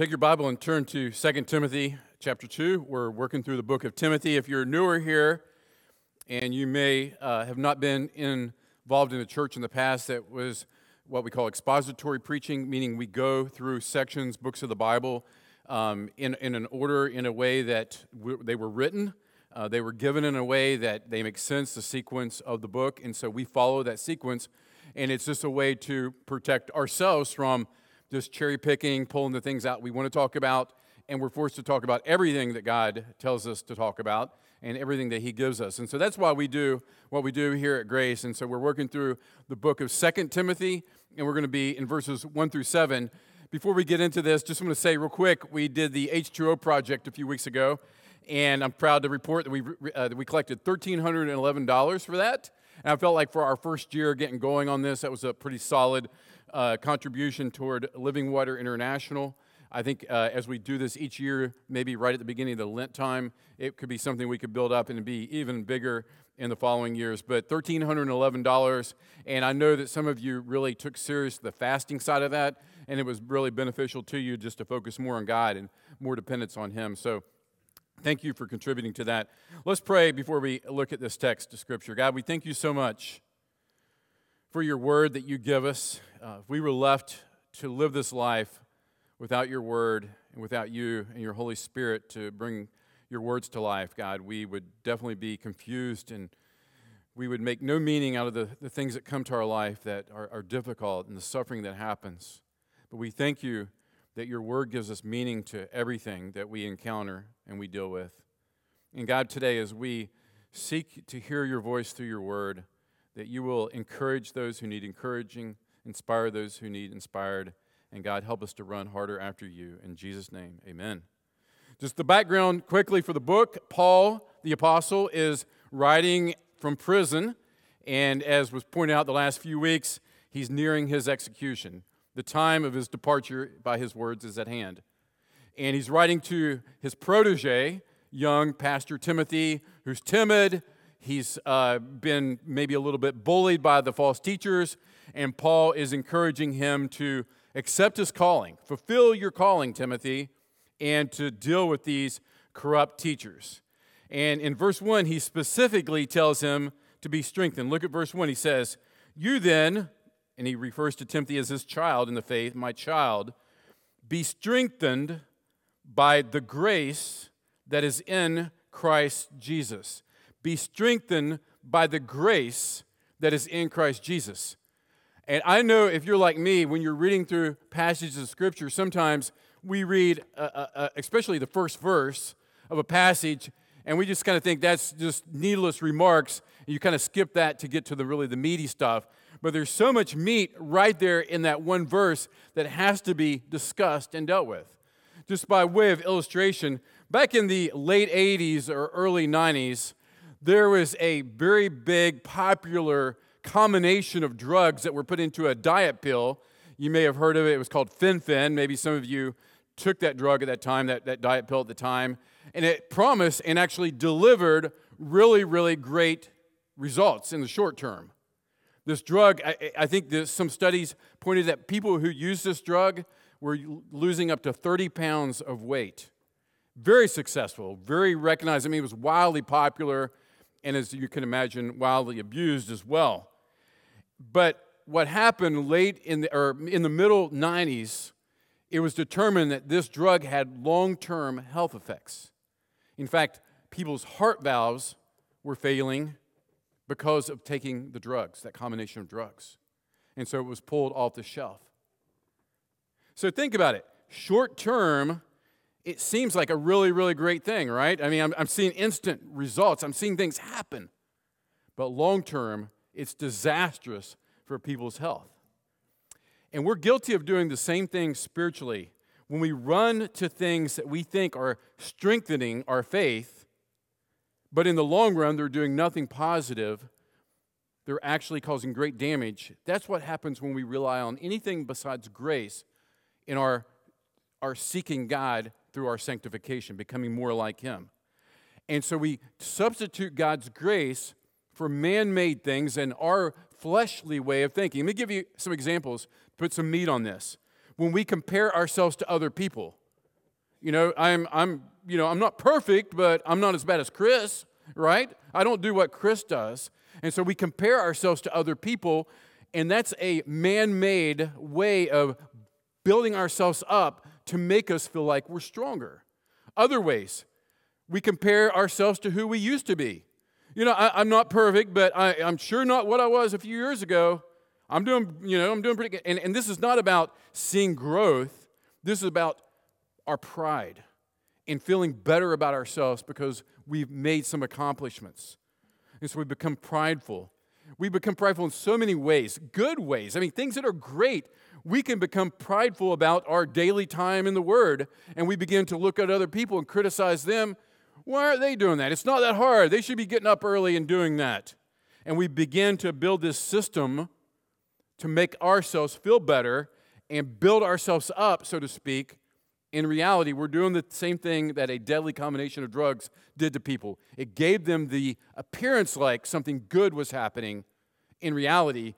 Take your Bible and turn to 2 Timothy chapter 2. We're working through the book of Timothy. If you're newer here and you may have not been involved in a church in the past that was what we call expository preaching, meaning we go through sections, books of the Bible in an order, in a way that they were written. They were given in a way that they make sense, the sequence of the book. And so we follow that sequence. And it's just a way to protect ourselves from just cherry picking, pulling the things out we want to talk about, and we're forced to talk about everything that God tells us to talk about and everything that He gives us. And so that's why we do what we do here at Grace. And so we're working through the book of 2 Timothy, and we're going to be in verses 1 through 7. Before we get into this, just want to say real quick, we did the H2O project a few weeks ago, and I'm proud to report that we collected $1,311 for that. And I felt like for our first year getting going on this, that was a pretty solid contribution toward Living Water International. I think as we do this each year, maybe right at the beginning of the Lent time, it could be something we could build up and be even bigger in the following years. But $1,311, and I know that some of you really took serious the fasting side of that, and it was really beneficial to you just to focus more on God and more dependence on Him. So thank you for contributing to that. Let's pray before we look at this text of Scripture. God, we thank you so much for your word that you give us. If we were left to live this life without your word and without you and your Holy Spirit to bring your words to life, God, we would definitely be confused, and we would make no meaning out of the things that come to our life that are difficult and the suffering that happens. But we thank you that your word gives us meaning to everything that we encounter and we deal with. And God, today as we seek to hear your voice through your word, that you will encourage those who need encouraging, inspire those who need inspired, and God, help us to run harder after you. In Jesus' name, amen. Just the background quickly for the book. Paul, the apostle, is writing from prison, and as was pointed out the last few weeks, he's nearing his execution. The time of his departure, by his words, is at hand. And he's writing to his protege, young Pastor Timothy, who's timid. He's been maybe a little bit bullied by the false teachers, and Paul is encouraging him to accept his calling, fulfill your calling, Timothy, and to deal with these corrupt teachers. And in verse 1, he specifically tells him to be strengthened. Look at verse 1. He says, "You then," and he refers to Timothy as his child in the faith, "my child, be strengthened by the grace that is in Christ Jesus." Be strengthened by the grace that is in Christ Jesus. And I know if you're like me, when you're reading through passages of Scripture, sometimes we read, especially the first verse of a passage, and we just kind of think that's just needless remarks, and you kind of skip that to get to the meaty stuff. But there's so much meat right there in that one verse that has to be discussed and dealt with. Just by way of illustration, back in the late 80s or early 90s, there was a very big popular combination of drugs that were put into a diet pill. You may have heard of it. It was called Fen-Fen. Maybe some of you took that drug at that time, that diet pill at the time. And it promised and actually delivered really, really great results in the short term. This drug, I think there's some studies pointed that people who used this drug were losing up to 30 pounds of weight. Very successful, very recognized. I mean, it was wildly popular, and as you can imagine, wildly abused as well. But what happened in the middle 90s, it was determined that this drug had long-term health effects. In fact, people's heart valves were failing because of taking the drugs, that combination of drugs. And so it was pulled off the shelf. So think about it. Short-term, it seems like a really, really great thing, right? I mean, I'm seeing instant results. I'm seeing things happen. But long-term, it's disastrous for people's health. And we're guilty of doing the same thing spiritually. When we run to things that we think are strengthening our faith, but in the long run, they're doing nothing positive, they're actually causing great damage. That's what happens when we rely on anything besides grace in our seeking God through our sanctification, becoming more like Him. And so we substitute God's grace for man-made things and our fleshly way of thinking. Let me give you some examples, put some meat on this. When we compare ourselves to other people, You know, I'm not perfect, but I'm not as bad as Chris, right? I don't do what Chris does. And so we compare ourselves to other people, and that's a man-made way of building ourselves up to make us feel like we're stronger. Other ways, we compare ourselves to who we used to be. You know, I'm not perfect, but I'm sure not what I was a few years ago. I'm doing pretty good. And this is not about seeing growth. This is about our pride and feeling better about ourselves because we've made some accomplishments. And so we become prideful. We become prideful in so many ways, good ways. I mean, things that are great. We can become prideful about our daily time in the Word, and we begin to look at other people and criticize them. Why aren't they doing that? It's not that hard. They should be getting up early and doing that. And we begin to build this system to make ourselves feel better and build ourselves up, so to speak. In reality, we're doing the same thing that a deadly combination of drugs did to people. It gave them the appearance like something good was happening. In reality,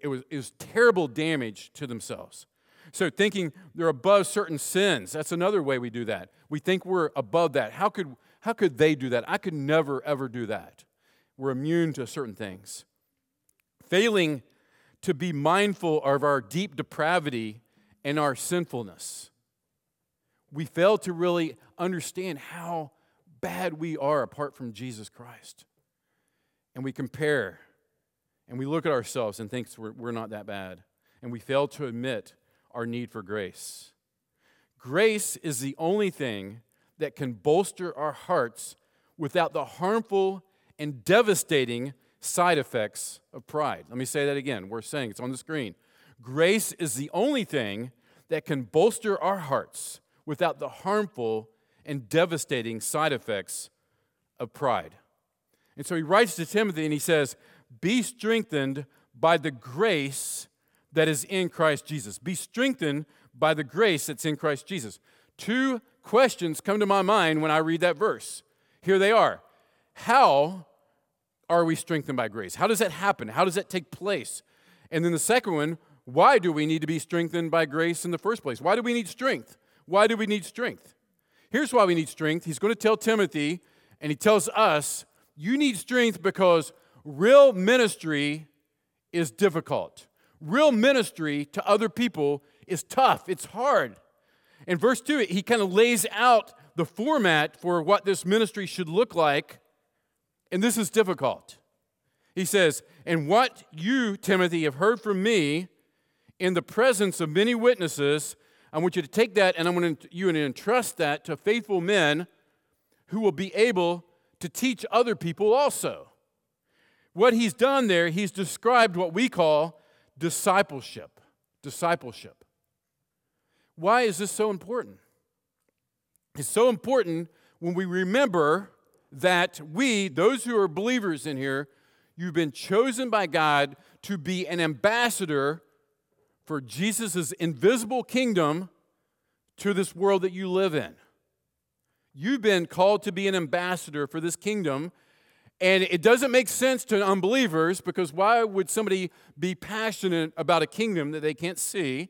it was terrible damage to themselves. So thinking they're above certain sins, that's another way we do that. We think we're above that. How could they do that? I could never, ever do that. We're immune to certain things. Failing to be mindful of our deep depravity and our sinfulness. We fail to really understand how bad we are apart from Jesus Christ. And we compare, and we look at ourselves and think we're not that bad. And we fail to admit our need for grace. Grace is the only thing that can bolster our hearts without the harmful and devastating side effects of pride. Let me say that again. We're saying it's on the screen. Grace is the only thing that can bolster our hearts without the harmful and devastating side effects of pride. And so he writes to Timothy and he says, be strengthened by the grace that is in Christ Jesus. Be strengthened by the grace that's in Christ Jesus. Two questions come to my mind when I read that verse. Here they are. How are we strengthened by grace? How does that happen? How does that take place? And then the second one, why do we need to be strengthened by grace in the first place? Why do we need strength? Why do we need strength? Here's why we need strength. He's going to tell Timothy, and he tells us, you need strength because real ministry is difficult. Real ministry to other people is tough. It's hard. In verse 2, he kind of lays out the format for what this ministry should look like, and this is difficult. He says, and what you, Timothy, have heard from me in the presence of many witnesses, I want you to take that and I want you to entrust that to faithful men who will be able to teach other people also. What he's done there, he's described what we call discipleship. Discipleship. Why is this so important? It's so important when we remember that we, those who are believers in here, you've been chosen by God to be an ambassador for Jesus' invisible kingdom to this world that you live in. You've been called to be an ambassador for this kingdom, and it doesn't make sense to unbelievers because why would somebody be passionate about a kingdom that they can't see?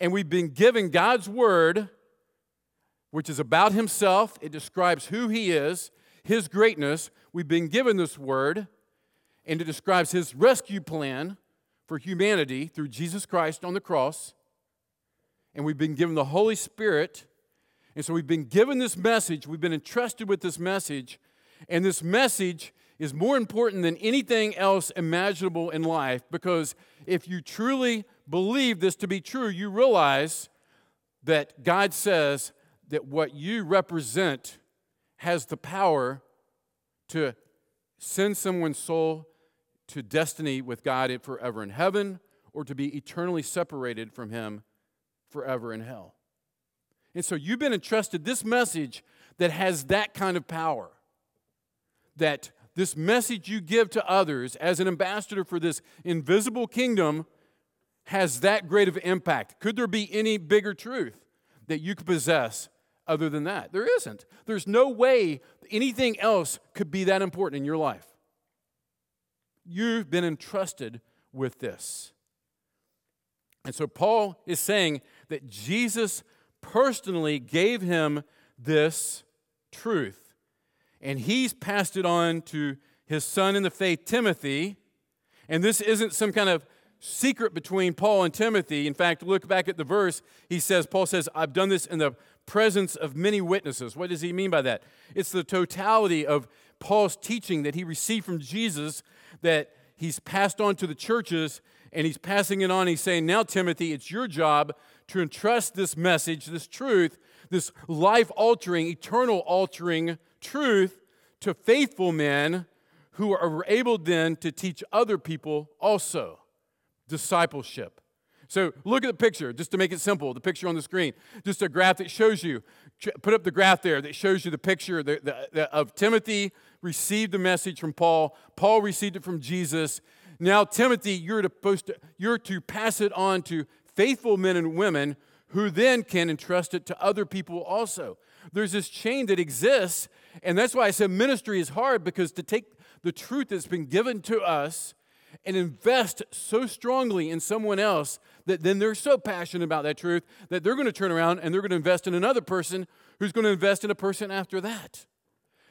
And we've been given God's word, which is about himself. It describes who he is, his greatness. We've been given this word, and it describes his rescue plan for humanity through Jesus Christ on the cross. And we've been given the Holy Spirit. And so we've been given this message. We've been entrusted with this message. And this message is more important than anything else imaginable in life, because if you truly believe this to be true, you realize that God says that what you represent has the power to send someone's soul to destiny with God forever in heaven, or to be eternally separated from him forever in hell. And so you've been entrusted this message that has that kind of power, that this message you give to others as an ambassador for this invisible kingdom has that great of impact. Could there be any bigger truth that you could possess other than that? There isn't. There's no way anything else could be that important in your life. You've been entrusted with this. And so Paul is saying that Jesus personally gave him this truth. And he's passed it on to his son in the faith, Timothy. And this isn't some kind of secret between Paul and Timothy. In fact, look back at the verse. He says, Paul says, I've done this in the presence of many witnesses. What does he mean by that? It's the totality of Paul's teaching that he received from Jesus that he's passed on to the churches, and he's passing it on. He's saying, now, Timothy, it's your job to entrust this message, this truth, this life-altering, eternal-altering truth to faithful men who are able then to teach other people also. Discipleship. So look at the picture, just to make it simple, the picture on the screen. Just a graph that shows you, put up the graph there that shows you the picture of Timothy received the message from Paul. Paul received it from Jesus. Now, Timothy, you're to pass it on to faithful men and women who then can entrust it to other people also. There's this chain that exists, and that's why I said ministry is hard, because to take the truth that's been given to us and invest so strongly in someone else that then they're so passionate about that truth that they're going to turn around and they're going to invest in another person who's going to invest in a person after that.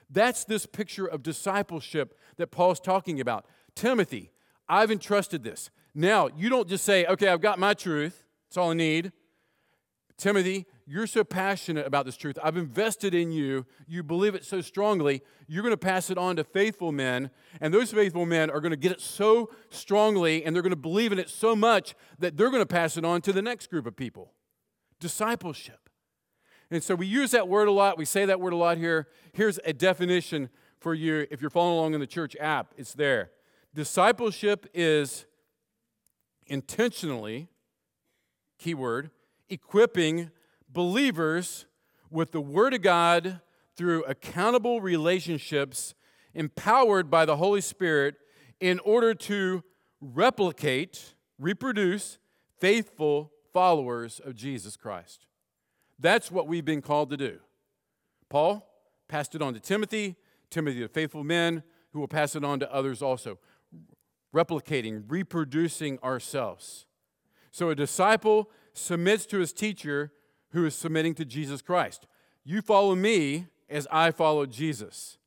That's this picture of discipleship that Paul's talking about. Timothy, I've entrusted this. Now, you don't just say, okay, I've got my truth. That's all I need. Timothy, you're so passionate about this truth. I've invested in you. You believe it so strongly. You're going to pass it on to faithful men, and those faithful men are going to get it so strongly, and they're going to believe in it so much that they're going to pass it on to the next group of people. Discipleship. And so we use that word a lot. We say that word a lot here. Here's a definition for you if you're following along in the church app. It's there. Discipleship is intentionally, keyword, equipping believers with the Word of God through accountable relationships empowered by the Holy Spirit in order to reproduce faithful followers of Jesus Christ. That's what we've been called to do. Paul passed it on to Timothy, Timothy to faithful men who will pass it on to others also. Replicating, reproducing ourselves. So a disciple submits to his teacher who is submitting to Jesus Christ. You follow me as I follow Jesus.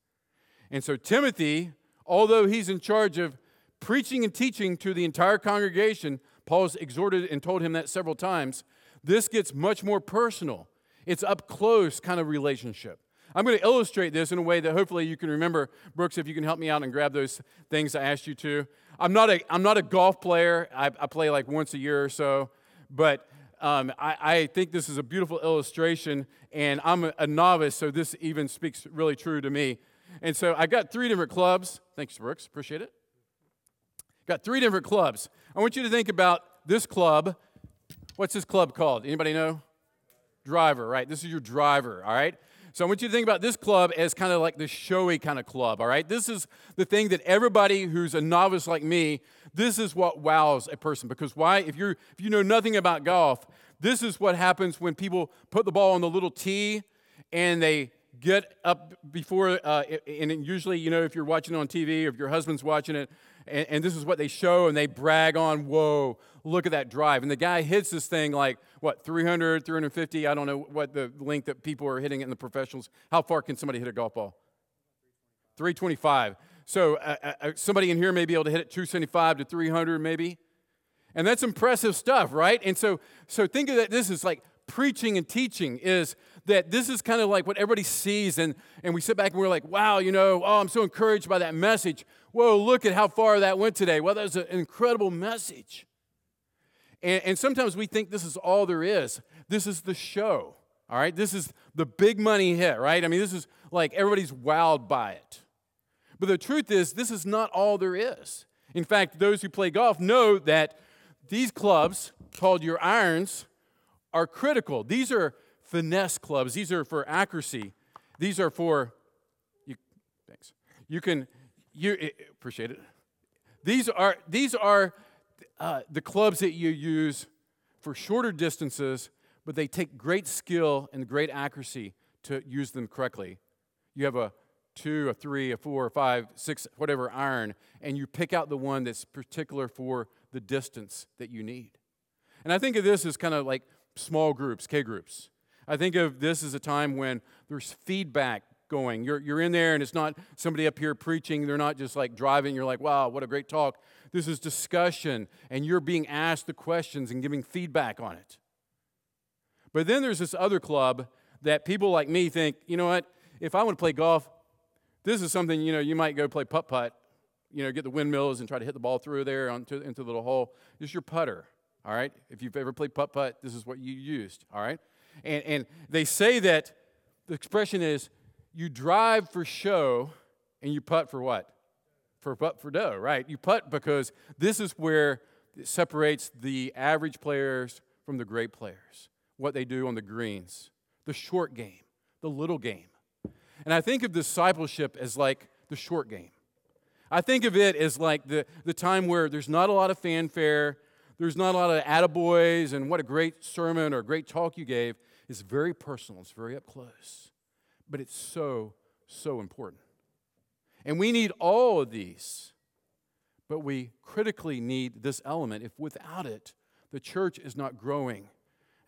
And so Timothy, although he's in charge of preaching and teaching to the entire congregation, Paul's exhorted and told him that several times, this gets much more personal. It's up close kind of relationship. I'm going to illustrate this in a way that hopefully you can remember. Brooks, if you can help me out and grab those things I asked you to. I'm not a golf player. I play like once a year or so, but I think this is a beautiful illustration, and I'm a novice, so this even speaks really true to me. And so I got three different clubs. Thanks, Brooks. Appreciate it. Got three different clubs. I want you to think about this club. What's this club called? Anybody know? Driver, right? This is your driver, all right? So I want you to think about this club as kind of like the showy kind of club, all right? This is the thing that everybody who's a novice like me, this is what wows a person. Because why? If you know nothing about golf, this is what happens when people put the ball on the little tee and they get up before, and usually, you know, if you're watching it on TV or if your husband's watching it, and this is what they show, and they brag on, whoa, look at that drive. And the guy hits this thing like, what, 300, 350? I don't know what the length that people are hitting it in the professionals. How far can somebody hit a golf ball? 325. So somebody in here may be able to hit it 275 to 300 maybe. And that's impressive stuff, right? And so think of that. This is like preaching and teaching is that this is kind of like what everybody sees, and we sit back and we're like, wow, you know, oh, I'm so encouraged by that message. Whoa, look at how far that went today. Well, that was an incredible message. And sometimes we think this is all there is. This is the show, all right? This is the big money hit, right? I mean, this is like everybody's wowed by it. But the truth is, this is not all there is. In fact, those who play golf know that these clubs, called your irons, are critical. These are finesse clubs. These are for accuracy. These are for, thanks. Appreciate it. These are the clubs that you use for shorter distances, but they take great skill and great accuracy to use them correctly. You have a 2, a 3, a 4, a 5, 6, whatever iron, and you pick out the one that's particular for the distance that you need. And I think of this as kind of like small groups, K groups. I think of this as a time when there's feedback going. You're in there, and it's not somebody up here preaching. They're not just like driving. You're like, wow, what a great talk. This is discussion, and you're being asked the questions and giving feedback on it. But then there's this other club that people like me think, you know what, if I want to play golf, this is something, you know, you might go play putt-putt, you know, get the windmills and try to hit the ball through there into the little hole. This is your putter, all right? If you've ever played putt-putt, this is what you used, all right? And they say that the expression is, you drive for show and you putt for what? For putt for dough, right? You putt because this is where it separates the average players from the great players, what they do on the greens, the short game, the little game. And I think of discipleship as like the short game. I think of it as like the time where there's not a lot of fanfare, there's not a lot of attaboys, and what a great sermon or great talk you gave. It's very personal, it's very up close. But it's so, so important. And we need all of these, but we critically need this element. If without it, the church is not growing,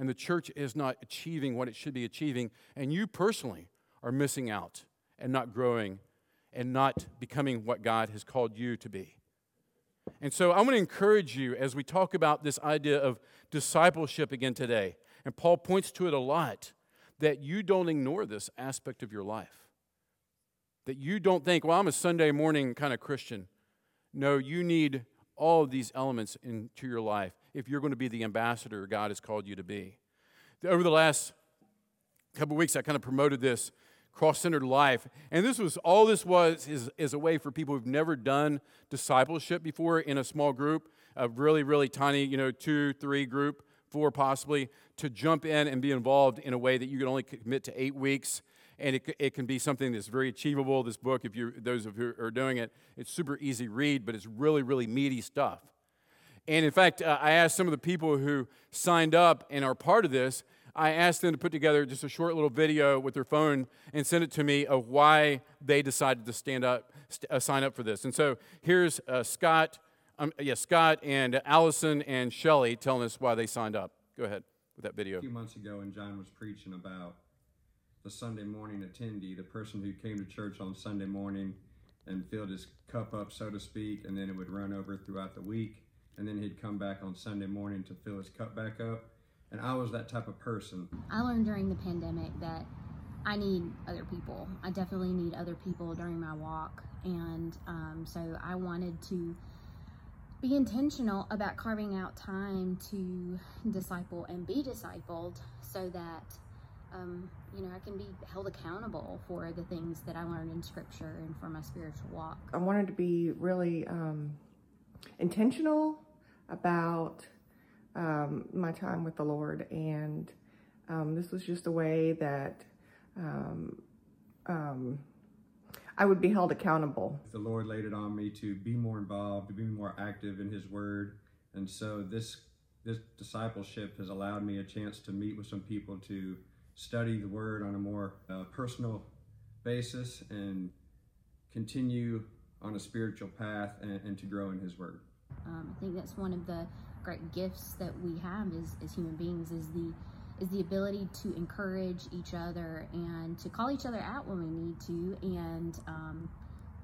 and the church is not achieving what it should be achieving, and you personally are missing out and not growing and not becoming what God has called you to be. And so I want to encourage you as we talk about this idea of discipleship again today, and Paul points to it a lot, that you don't ignore this aspect of your life, that you don't think, well, I'm a Sunday morning kind of Christian. No, you need all of these elements into your life if you're going to be the ambassador God has called you to be. Over the last couple of weeks, I kind of promoted this cross-centered life, and this was all this was is a way for people who've never done discipleship before in a small group, a really, really tiny, you know, 2, 3 group, 4 possibly, to jump in and be involved in a way that you can only commit to 8 weeks, and it can be something that's very achievable. This book, if you those of you who are doing it, it's super easy read, but it's really, really meaty stuff. And in fact, I asked some of the people who signed up and are part of this, I asked them to put together just a short little video with their phone and send it to me of why they decided to sign up for this. And so here's Scott and Allison and Shelley telling us why they signed up. Go ahead with that video. A few months ago, when John was preaching about the Sunday morning attendee, the person who came to church on Sunday morning and filled his cup up, so to speak, and then it would run over throughout the week, and then he'd come back on Sunday morning to fill his cup back up. And I was that type of person. I learned during the pandemic that I need other people. I definitely need other people during my walk. And so I wanted to be intentional about carving out time to disciple and be discipled so that, you know, I can be held accountable for the things that I learned in Scripture and for my spiritual walk. I wanted to be really intentional about my time with the Lord, and this was just a way that I would be held accountable. The Lord laid it on me to be more involved, to be more active in His Word, and so this discipleship has allowed me a chance to meet with some people to study the Word on a more personal basis and continue on a spiritual path and to grow in His Word. I think that's one of the great gifts that we have as human beings is the ability to encourage each other and to call each other out when we need to, and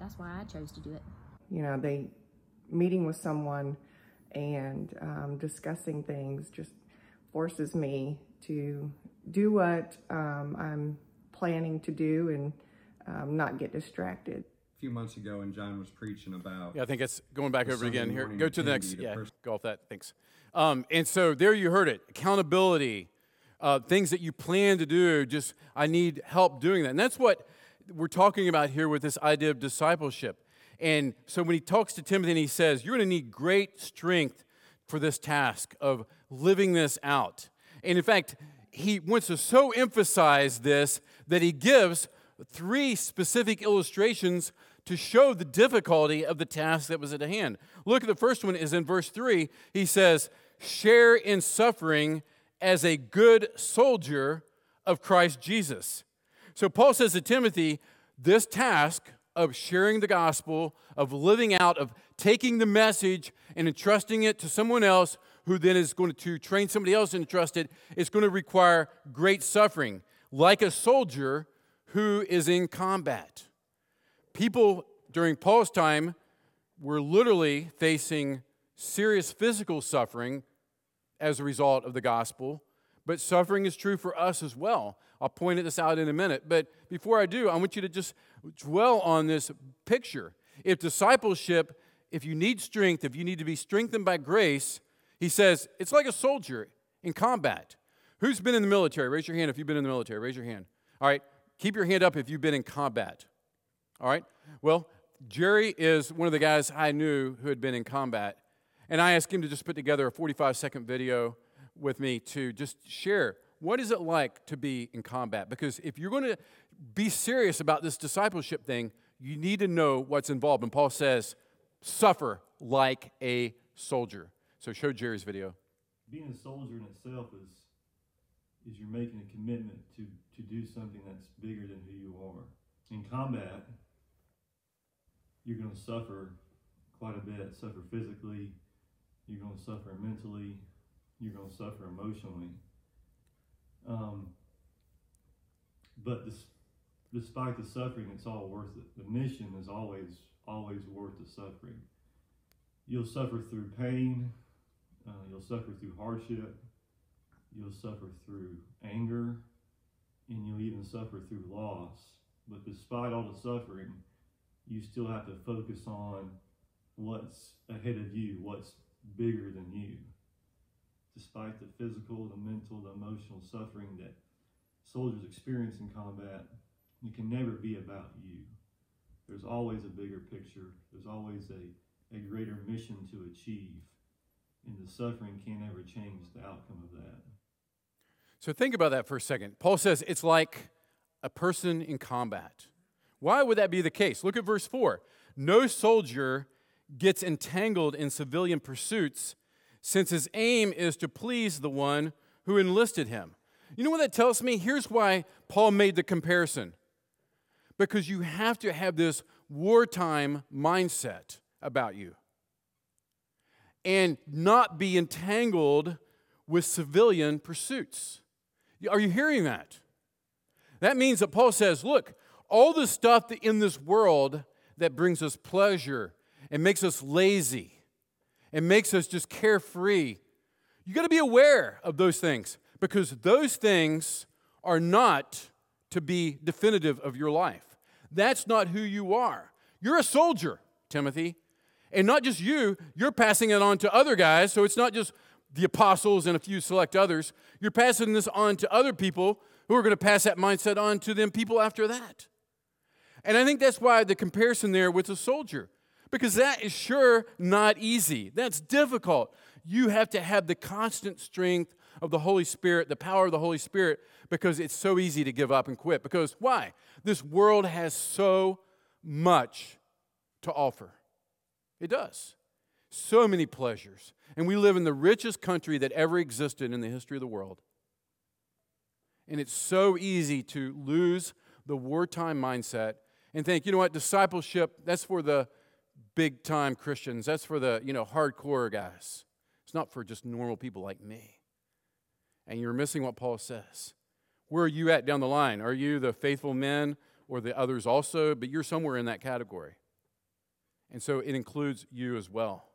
that's why I chose to do it. You know, they meeting with someone and discussing things just forces me to do what I'm planning to do and not get distracted. A few months ago, when John was preaching about... Yeah, I think it's going back over again here. Go to the next. Yeah, go off that. Thanks. And so there you heard it. Accountability, things that you plan to do, just I need help doing that. And that's what we're talking about here with this idea of discipleship. And so when he talks to Timothy and he says, you're going to need great strength for this task of living this out. And in fact, he wants to so emphasize this that he gives 3 specific illustrations to show the difficulty of the task that was at hand. Look at the first one is in verse 3. He says, share in suffering as a good soldier of Christ Jesus. So Paul says to Timothy, this task of sharing the gospel, of living out, of taking the message and entrusting it to someone else who then is going to train somebody else and trust it, it's going to require great suffering, like a soldier who is in combat. People during Paul's time were literally facing serious physical suffering as a result of the gospel, but suffering is true for us as well. I'll point this out in a minute, but before I do, I want you to just dwell on this picture. If discipleship, if you need strength, if you need to be strengthened by grace, he says, it's like a soldier in combat. Who's been in the military? Raise your hand if you've been in the military. Raise your hand. All right, keep your hand up if you've been in combat. All right, well, Jerry is one of the guys I knew who had been in combat, and I asked him to just put together a 45-second video with me to just share what is it like to be in combat, because if you're going to be serious about this discipleship thing, you need to know what's involved. And Paul says, suffer like a soldier. So show Jerry's video. Being a soldier in itself is you're making a commitment to do something that's bigger than who you are. In combat, you're going to suffer quite a bit. Suffer physically, you're going to suffer mentally, you're going to suffer emotionally. But despite the suffering, it's all worth it. The mission is always worth the suffering. You'll suffer through pain, you'll suffer through hardship, you'll suffer through anger, and you'll even suffer through loss. But despite all the suffering, you still have to focus on what's ahead of you, what's bigger than you. Despite the physical, the mental, the emotional suffering that soldiers experience in combat, it can never be about you. There's always a bigger picture. There's always a greater mission to achieve. And the suffering can't ever change the outcome of that. So think about that for a second. Paul says it's like a person in combat. Why would that be the case? Look at verse 4. No soldier gets entangled in civilian pursuits, since his aim is to please the one who enlisted him. You know what that tells me? Here's why Paul made the comparison. Because you have to have this wartime mindset about you and not be entangled with civilian pursuits. Are you hearing that? That means that Paul says, look, all the stuff in this world that brings us pleasure and makes us lazy, it makes us just carefree. You got to be aware of those things, because those things are not to be definitive of your life. That's not who you are. You're a soldier, Timothy. And not just you, you're passing it on to other guys. So it's not just the apostles and a few select others. You're passing this on to other people who are going to pass that mindset on to them people after that. And I think that's why the comparison there with a soldier. Because that is sure not easy. That's difficult. You have to have the constant strength of the Holy Spirit, the power of the Holy Spirit, because it's so easy to give up and quit. Because why? This world has so much to offer. It does. So many pleasures. And we live in the richest country that ever existed in the history of the world. And it's so easy to lose the wartime mindset and think, you know what, discipleship, that's for the big-time Christians. That's for the, hardcore guys. It's not for just normal people like me. And you're missing what Paul says. Where are you at down the line? Are you the faithful men or the others also? But you're somewhere in that category. And so it includes you as well.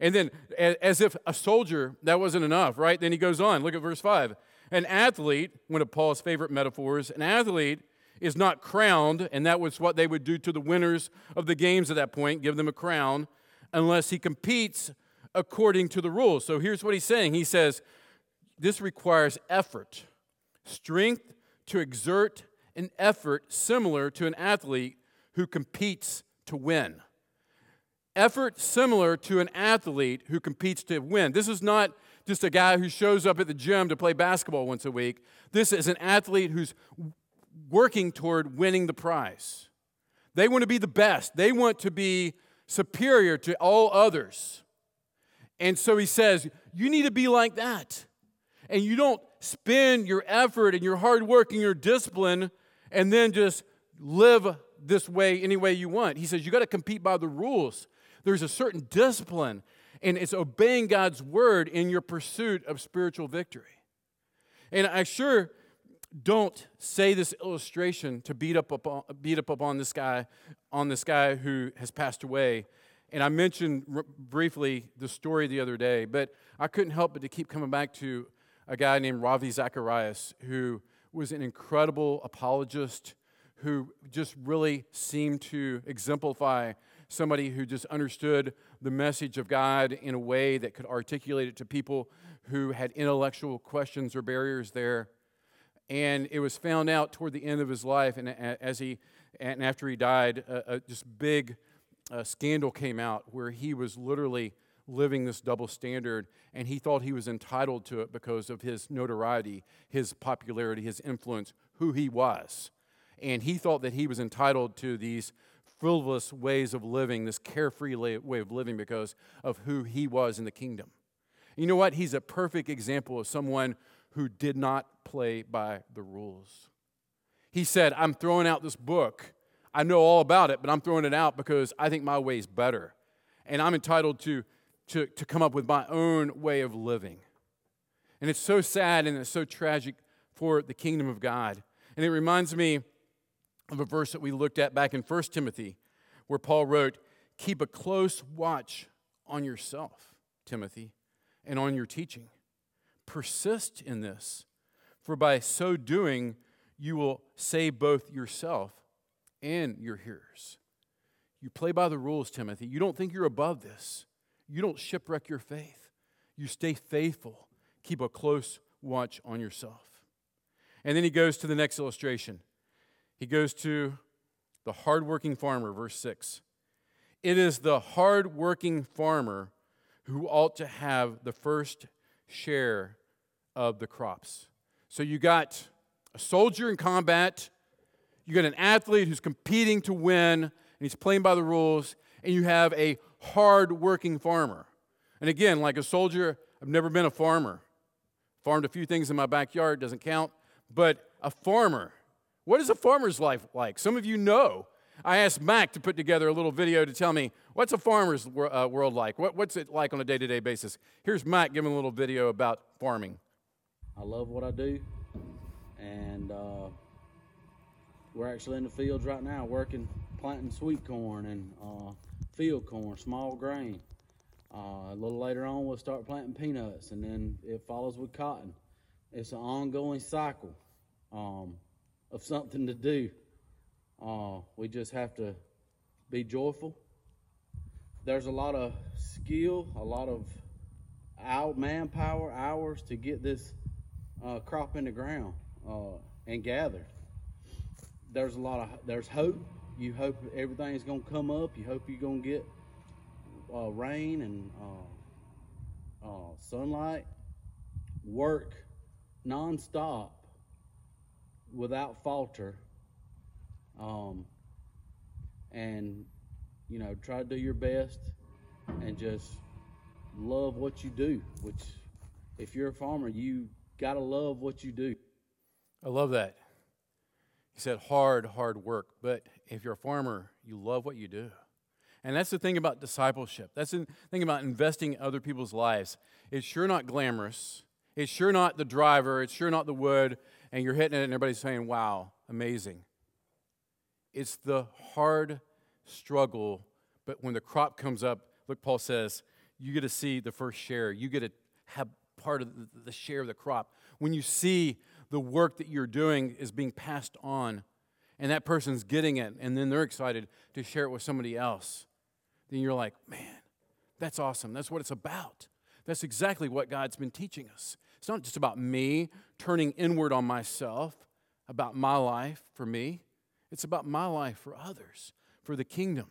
And then, as if a soldier, that wasn't enough, right? Then he goes on. Look at verse 5. An athlete, one of Paul's favorite metaphors, an athlete is not crowned, and that was what they would do to the winners of the games at that point, give them a crown, unless he competes according to the rules. So here's what he's saying. He says, this requires effort, strength to exert an effort similar to an athlete who competes to win. Effort similar to an athlete who competes to win. This is not just a guy who shows up at the gym to play basketball once a week. This is an athlete who's working toward winning the prize. They want to be the best. They want to be superior to all others. And so he says, you need to be like that. And you don't spend your effort and your hard work and your discipline and then just live this way any way you want. He says, you got to compete by the rules. There's a certain discipline and it's obeying God's word in your pursuit of spiritual victory. And I sure don't say this illustration to beat up upon this guy who has passed away. And I mentioned briefly the story the other day, but I couldn't help but to keep coming back to a guy named Ravi Zacharias, who was an incredible apologist, who just really seemed to exemplify somebody who just understood the message of God in a way that could articulate it to people who had intellectual questions or barriers there. And it was found out toward the end of his life, and after he died, a scandal came out where he was literally living this double standard, and he thought he was entitled to it because of his notoriety, his popularity, his influence, who he was. And he thought that he was entitled to these frivolous ways of living, this carefree way of living because of who he was in the kingdom. You know what? He's a perfect example of someone who did not play by the rules. He said, I'm throwing out this book. I know all about it, but I'm throwing it out because I think my way is better. And I'm entitled to come up with my own way of living. And it's so sad and it's so tragic for the kingdom of God. And it reminds me of a verse that we looked at back in 1 Timothy where Paul wrote, keep a close watch on yourself, Timothy, and on your teaching. Persist in this, for by so doing you will save both yourself and your hearers. You play by the rules, Timothy. You don't think you're above this. You don't shipwreck your faith. You stay faithful. Keep a close watch on yourself. And then he goes to the next illustration. He goes to the hardworking farmer, verse 6. It is the hardworking farmer who ought to have the first share of the crops. So you got a soldier in combat, you got an athlete who's competing to win, and he's playing by the rules, and you have a hard-working farmer. And again, like a soldier, I've never been a farmer. Farmed a few things in my backyard, doesn't count. But a farmer, what is a farmer's life like? Some of you know. I asked Mac to put together a little video to tell me, what's a farmer's world like? What's it like on a day-to-day basis? Here's Mac giving a little video about farming. I love what I do, and we're actually in the fields right now working, planting sweet corn and field corn, small grain. A little later on, we'll start planting peanuts, and then it follows with cotton. It's an ongoing cycle of something to do. We just have to be joyful. There's a lot of skill, a lot of manpower, hours to get this crop in the ground and gathered. There's hope. You hope everything's gonna come up. You hope you're gonna get rain and sunlight. Work nonstop without falter. And you know, try to do your best and just love what you do, which if you're a farmer, you gotta love what you do. I love that. He said hard work, but if you're a farmer, you love what you do. And that's the thing about discipleship. That's the thing about investing in other people's lives. It's sure not glamorous. It's sure not the driver. It's sure not the wood. And you're hitting it and everybody's saying, wow, amazing. It's the hard struggle, but when the crop comes up, look, Paul says, you get to see the first share. You get to have part of the share of the crop. When you see the work that you're doing is being passed on, and that person's getting it, and then they're excited to share it with somebody else, then you're like, man, that's awesome. That's what it's about. That's exactly what God's been teaching us. It's not just about me turning inward on myself, about my life for me. It's about my life for others, for the kingdom.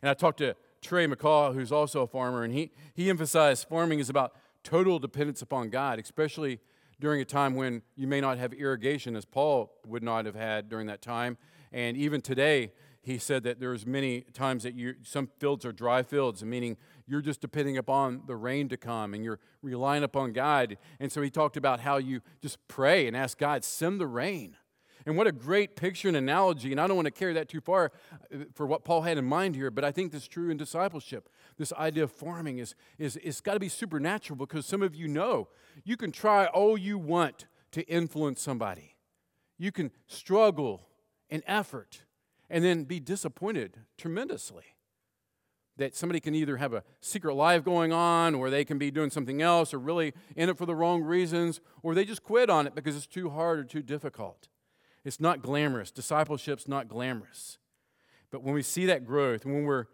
And I talked to Trey McCaw, who's also a farmer, and he emphasized farming is about total dependence upon God, especially during a time when you may not have irrigation, as Paul would not have had during that time. And even today, he said that there's many times that some fields are dry fields, meaning you're just depending upon the rain to come, and you're relying upon God. And so he talked about how you just pray and ask God, send the rain. And what a great picture and analogy, and I don't want to carry that too far for what Paul had in mind here, but I think that's true in discipleship. This idea of farming is it's got to be supernatural, because some of you know you can try all you want to influence somebody. You can struggle and effort and then be disappointed tremendously. That somebody can either have a secret life going on, or they can be doing something else, or really in it for the wrong reasons, or they just quit on it because it's too hard or too difficult. It's not glamorous. Discipleship's not glamorous. But when we see that growth, and when we're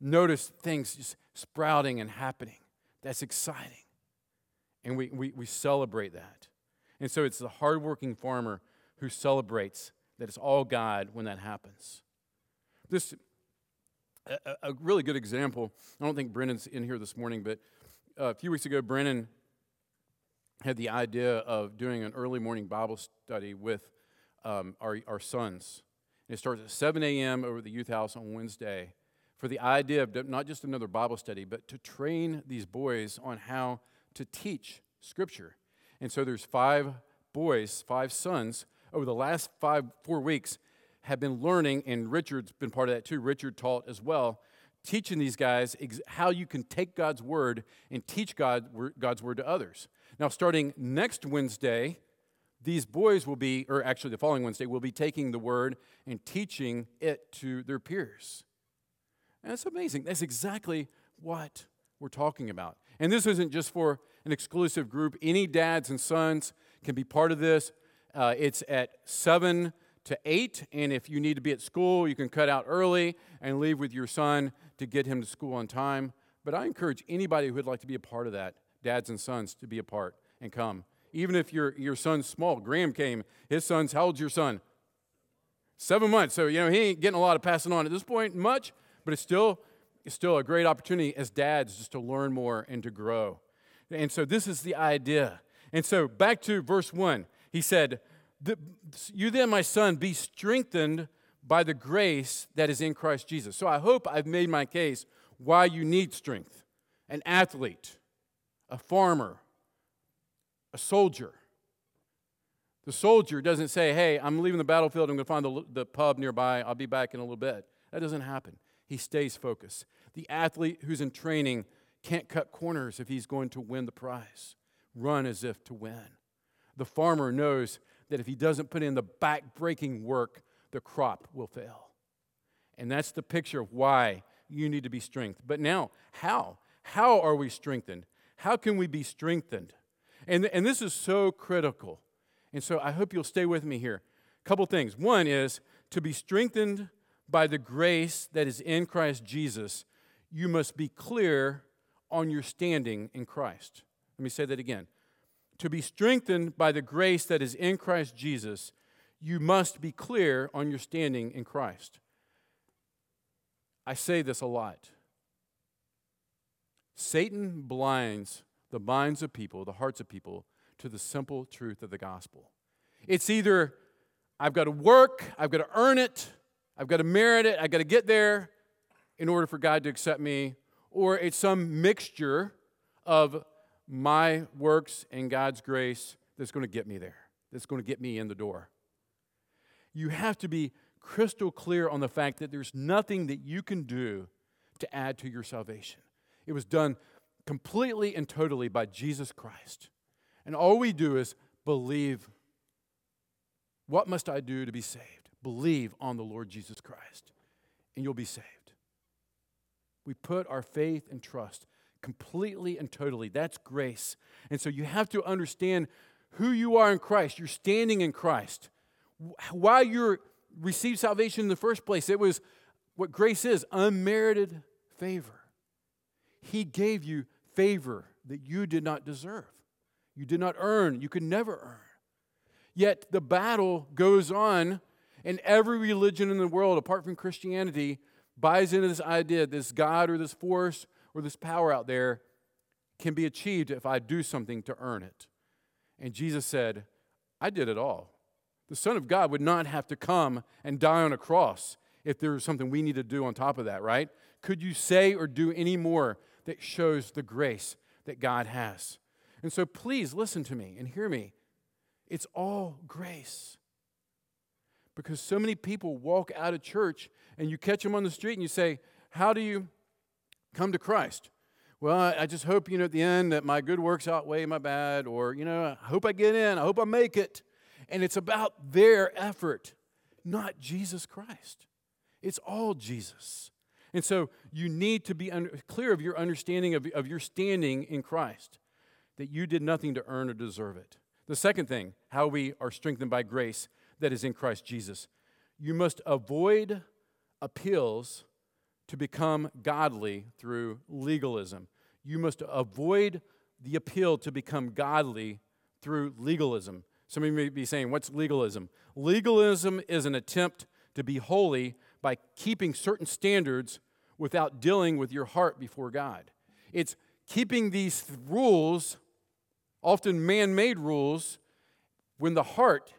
notice things just sprouting and happening, that's exciting. And we celebrate that. And so it's the hardworking farmer who celebrates that it's all God when that happens. This a really good example, I don't think Brennan's in here this morning, but a few weeks ago, Brennan had the idea of doing an early morning Bible study with our sons. And it starts at 7 a.m. over at the youth house on Wednesday, for the idea of not just another Bible study, but to train these boys on how to teach Scripture. And so there's 5 sons, over the last 4 weeks, have been learning, and Richard's been part of that too. Richard taught as well, teaching these guys how you can take God's Word and teach God's Word to others. Now, starting next Wednesday, these boys will be, or actually the following Wednesday, will be taking the Word and teaching it to their peers. And that's amazing. That's exactly what we're talking about. And this isn't just for an exclusive group. Any dads and sons can be part of this. It's at 7 to 8, and if you need to be at school, you can cut out early and leave with your son to get him to school on time. But I encourage anybody who would like to be a part of that, dads and sons, to be a part and come. Even if your son's small. Graham came. His son's, how old's your son? 7 months. So, he ain't getting a lot of passing on at this point much, but it's still a great opportunity as dads just to learn more and to grow. And so this is the idea. And so back to verse 1. He said, "You then, my son, be strengthened by the grace that is in Christ Jesus." So I hope I've made my case why you need strength. An athlete, a farmer, a soldier. The soldier doesn't say, "Hey, I'm leaving the battlefield. I'm going to find the pub nearby. I'll be back in a little bit." That doesn't happen. He stays focused. The athlete who's in training can't cut corners if he's going to win the prize. Run as if to win. The farmer knows that if he doesn't put in the back-breaking work, the crop will fail. And that's the picture of why you need to be strengthened. But now, how? How are we strengthened? How can we be strengthened? And this is so critical. And so I hope you'll stay with me here. A couple things. One is to be strengthened by the grace that is in Christ Jesus. You must be clear on your standing in Christ. Let me say that again. To be strengthened by the grace that is in Christ Jesus, you must be clear on your standing in Christ. I say this a lot. Satan blinds the minds of people, the hearts of people, to the simple truth of the gospel. It's either I've got to work, I've got to earn it, I've got to merit it, I've got to get there in order for God to accept me, or it's some mixture of my works and God's grace that's going to get me there, that's going to get me in the door. You have to be crystal clear on the fact that there's nothing that you can do to add to your salvation. It was done completely and totally by Jesus Christ. And all we do is believe. What must I do to be saved? Believe on the Lord Jesus Christ, and you'll be saved. We put our faith and trust completely and totally. That's grace. And so you have to understand who you are in Christ. You're standing in Christ. Why you received salvation in the first place, it was what grace is, unmerited favor. He gave you favor that you did not deserve. You did not earn. You could never earn. Yet the battle goes on, and every religion in the world, apart from Christianity, buys into this idea, this God or this force or this power out there can be achieved if I do something to earn it. And Jesus said, I did it all. The Son of God would not have to come and die on a cross if there was something we need to do on top of that, right? Could you say or do any more that shows the grace that God has? And so please listen to me and hear me. It's all grace. Because so many people walk out of church and you catch them on the street and you say, how do you come to Christ? Well, I just hope, at the end that my good works outweigh my bad, or, I hope I get in, I hope I make it. And it's about their effort, not Jesus Christ. It's all Jesus. And so you need to be clear of your understanding of your standing in Christ, that you did nothing to earn or deserve it. The second thing, how we are strengthened by grace that is in Christ Jesus. You must avoid appeals to become godly through legalism. You must avoid the appeal to become godly through legalism. Some of you may be saying, what's legalism? Legalism is an attempt to be holy by keeping certain standards without dealing with your heart before God. It's keeping these rules, often man-made rules, when the heart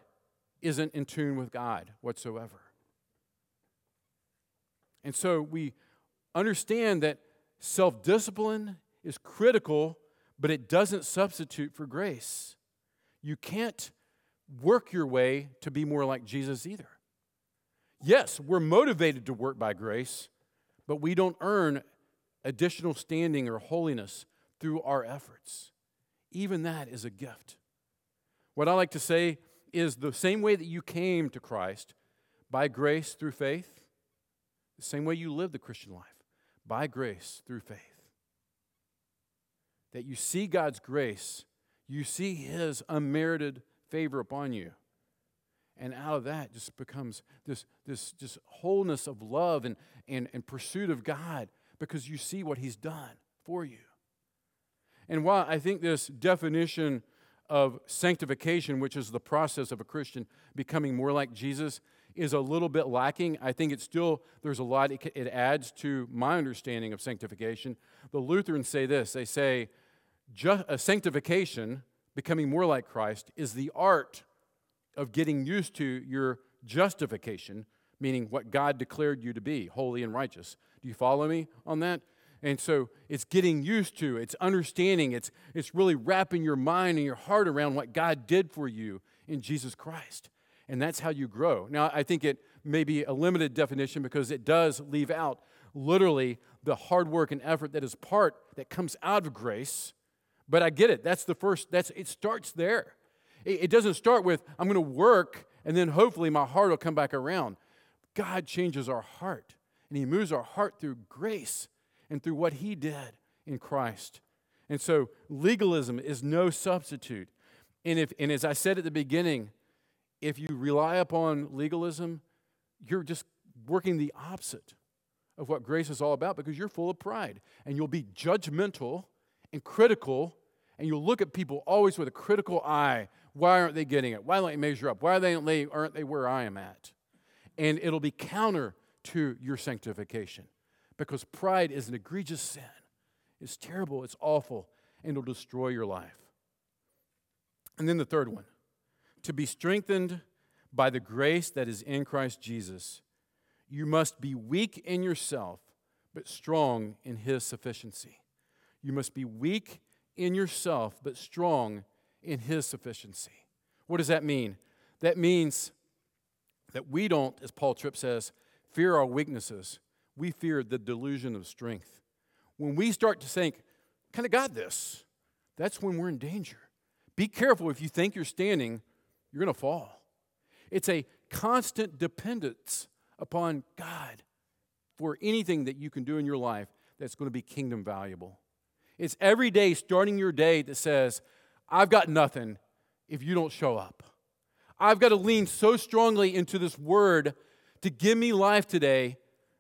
isn't in tune with God whatsoever. And so we understand that self-discipline is critical, but it doesn't substitute for grace. You can't work your way to be more like Jesus either. Yes, we're motivated to work by grace, but we don't earn additional standing or holiness through our efforts. Even that is a gift. What I like to say is the same way that you came to Christ by grace through faith, the same way you live the Christian life, by grace through faith. That you see God's grace, you see His unmerited favor upon you. And out of that just becomes this just wholeness of love and pursuit of God, because you see what He's done for you. And while I think this definition of sanctification, which is the process of a Christian becoming more like Jesus, is a little bit lacking, I think there's a lot it adds to my understanding of sanctification. The Lutherans say this. They say, sanctification, becoming more like Christ, is the art of getting used to your justification, meaning what God declared you to be, holy and righteous. Do you follow me on that? And so it's getting used to, it's understanding, it's really wrapping your mind and your heart around what God did for you in Jesus Christ. And that's how you grow. Now, I think it may be a limited definition because it does leave out literally the hard work and effort that comes out of grace. But I get it. It starts there. It doesn't start with, I'm going to work, and then hopefully my heart will come back around. God changes our heart, and He moves our heart through grace and through what He did in Christ. And so legalism is no substitute. And as I said at the beginning, if you rely upon legalism, you're just working the opposite of what grace is all about, because you're full of pride, and you'll be judgmental and critical, and you'll look at people always with a critical eye. Why aren't they getting it? Why don't they measure up? Why aren't they where I am at? And it'll be counter to your sanctification, because pride is an egregious sin. It's terrible, it's awful, and it'll destroy your life. And then the third one, to be strengthened by the grace that is in Christ Jesus, you must be weak in yourself, but strong in His sufficiency. You must be weak in yourself, but strong in His sufficiency. What does that mean? That means that we don't, as Paul Tripp says, fear our weaknesses. We fear the delusion of strength. When we start to think, kind of got this, that's when we're in danger. Be careful. If you think you're standing, you're going to fall. It's a constant dependence upon God for anything that you can do in your life that's going to be kingdom valuable. It's every day starting your day that says, I've got nothing if you don't show up. I've got to lean so strongly into this word to give me life today,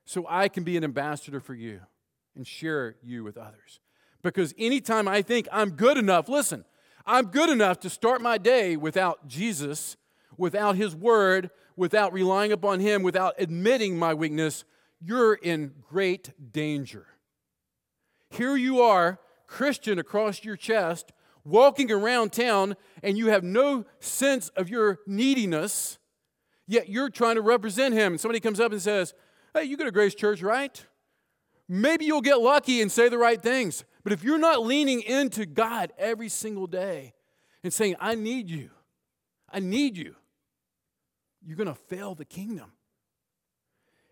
so I can be an ambassador for you and share you with others. Because anytime I think I'm good enough, listen, I'm good enough to start my day without Jesus, without His word, without relying upon Him, without admitting my weakness, you're in great danger. Here you are, Christian across your chest, walking around town, and you have no sense of your neediness, yet you're trying to represent Him. And somebody comes up and says, hey, you go to Grace Church, right? Maybe you'll get lucky and say the right things. But if you're not leaning into God every single day and saying, I need you, you're going to fail the kingdom.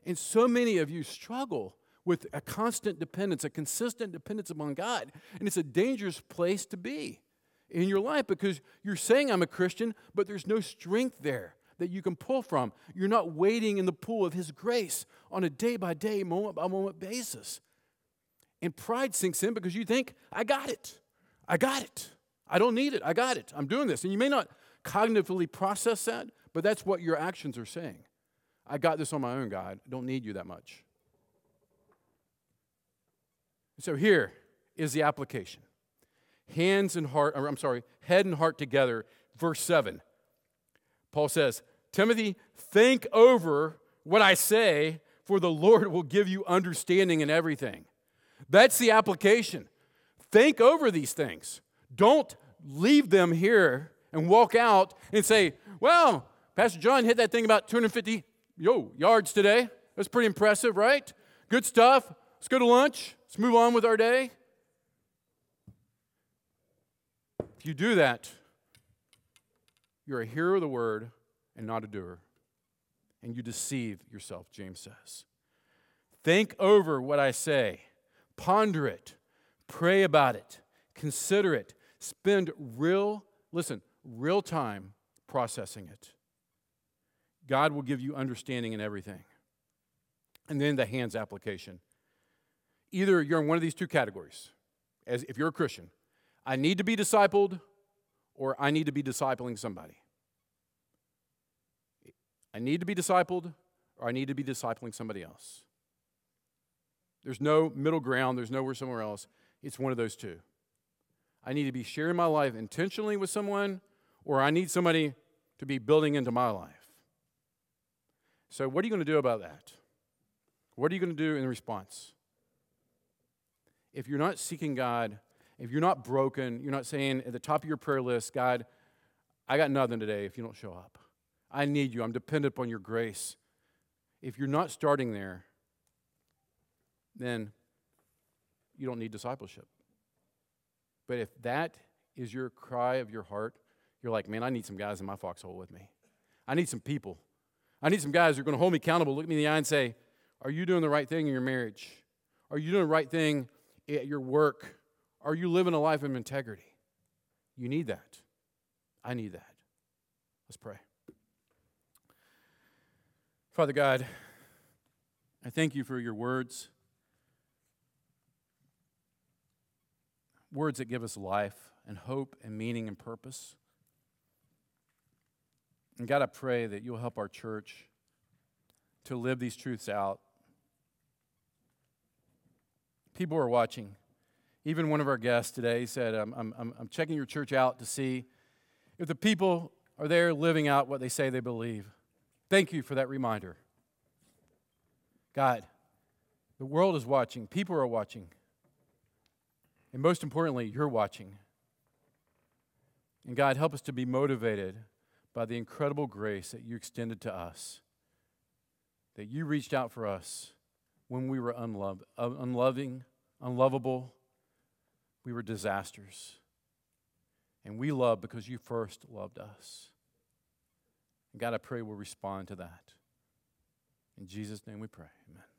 And so many of you struggle with a constant dependence, a consistent dependence upon God. And it's a dangerous place to be in your life because you're saying, I'm a Christian, but there's no strength there that you can pull from. You're not waiting in the pool of His grace on a day-by-day, moment-by-moment basis. And pride sinks in because you think, I got it. I don't need it. I got it. I'm doing this. And you may not cognitively process that, but that's what your actions are saying. I got this on my own, God. I don't need you that much. So here is the application. Head and heart together. Verse 7. Paul says, Timothy, think over what I say, for the Lord will give you understanding in everything. That's the application. Think over these things. Don't leave them here and walk out and say, well, Pastor John hit that thing about 250 yards today. That's pretty impressive, right? Good stuff. Let's go to lunch. Let's move on with our day. If you do that, you're a hearer of the word and not a doer. And you deceive yourself, James says. Think over what I say. Ponder it. Pray about it. Consider it. Spend real time processing it. God will give you understanding in everything. And then the hands application. Either you're in one of these two categories, as if you're a Christian. I need to be discipled, or I need to be discipling somebody. I need to be discipled, or I need to be discipling somebody else. There's no middle ground. There's nowhere somewhere else. It's one of those two. I need to be sharing my life intentionally with someone, or I need somebody to be building into my life. So what are you going to do about that? What are you going to do in response? If you're not seeking God, if you're not broken, you're not saying at the top of your prayer list, God, I got nothing today if you don't show up. I need you. I'm dependent upon your grace. If you're not starting there, then you don't need discipleship. But if that is your cry of your heart, you're like, man, I need some guys in my foxhole with me. I need some people. I need some guys who are going to hold me accountable, look me in the eye and say, are you doing the right thing in your marriage? Are you doing the right thing at your work? Are you living a life of integrity? You need that. I need that. Let's pray. Father God, I thank you for your words. Words that give us life and hope and meaning and purpose. And God, I pray that you'll help our church to live these truths out. People are watching. Even one of our guests today, he said, I'm checking your church out to see if the people are there living out what they say they believe. Thank you for that reminder. God, the world is watching. People are watching. And most importantly, you're watching. And God, help us to be motivated by the incredible grace that you extended to us, that you reached out for us when we were unloving, unlovable. We were disasters. And we love because you first loved us. And God, I pray we'll respond to that. In Jesus' name we pray. Amen.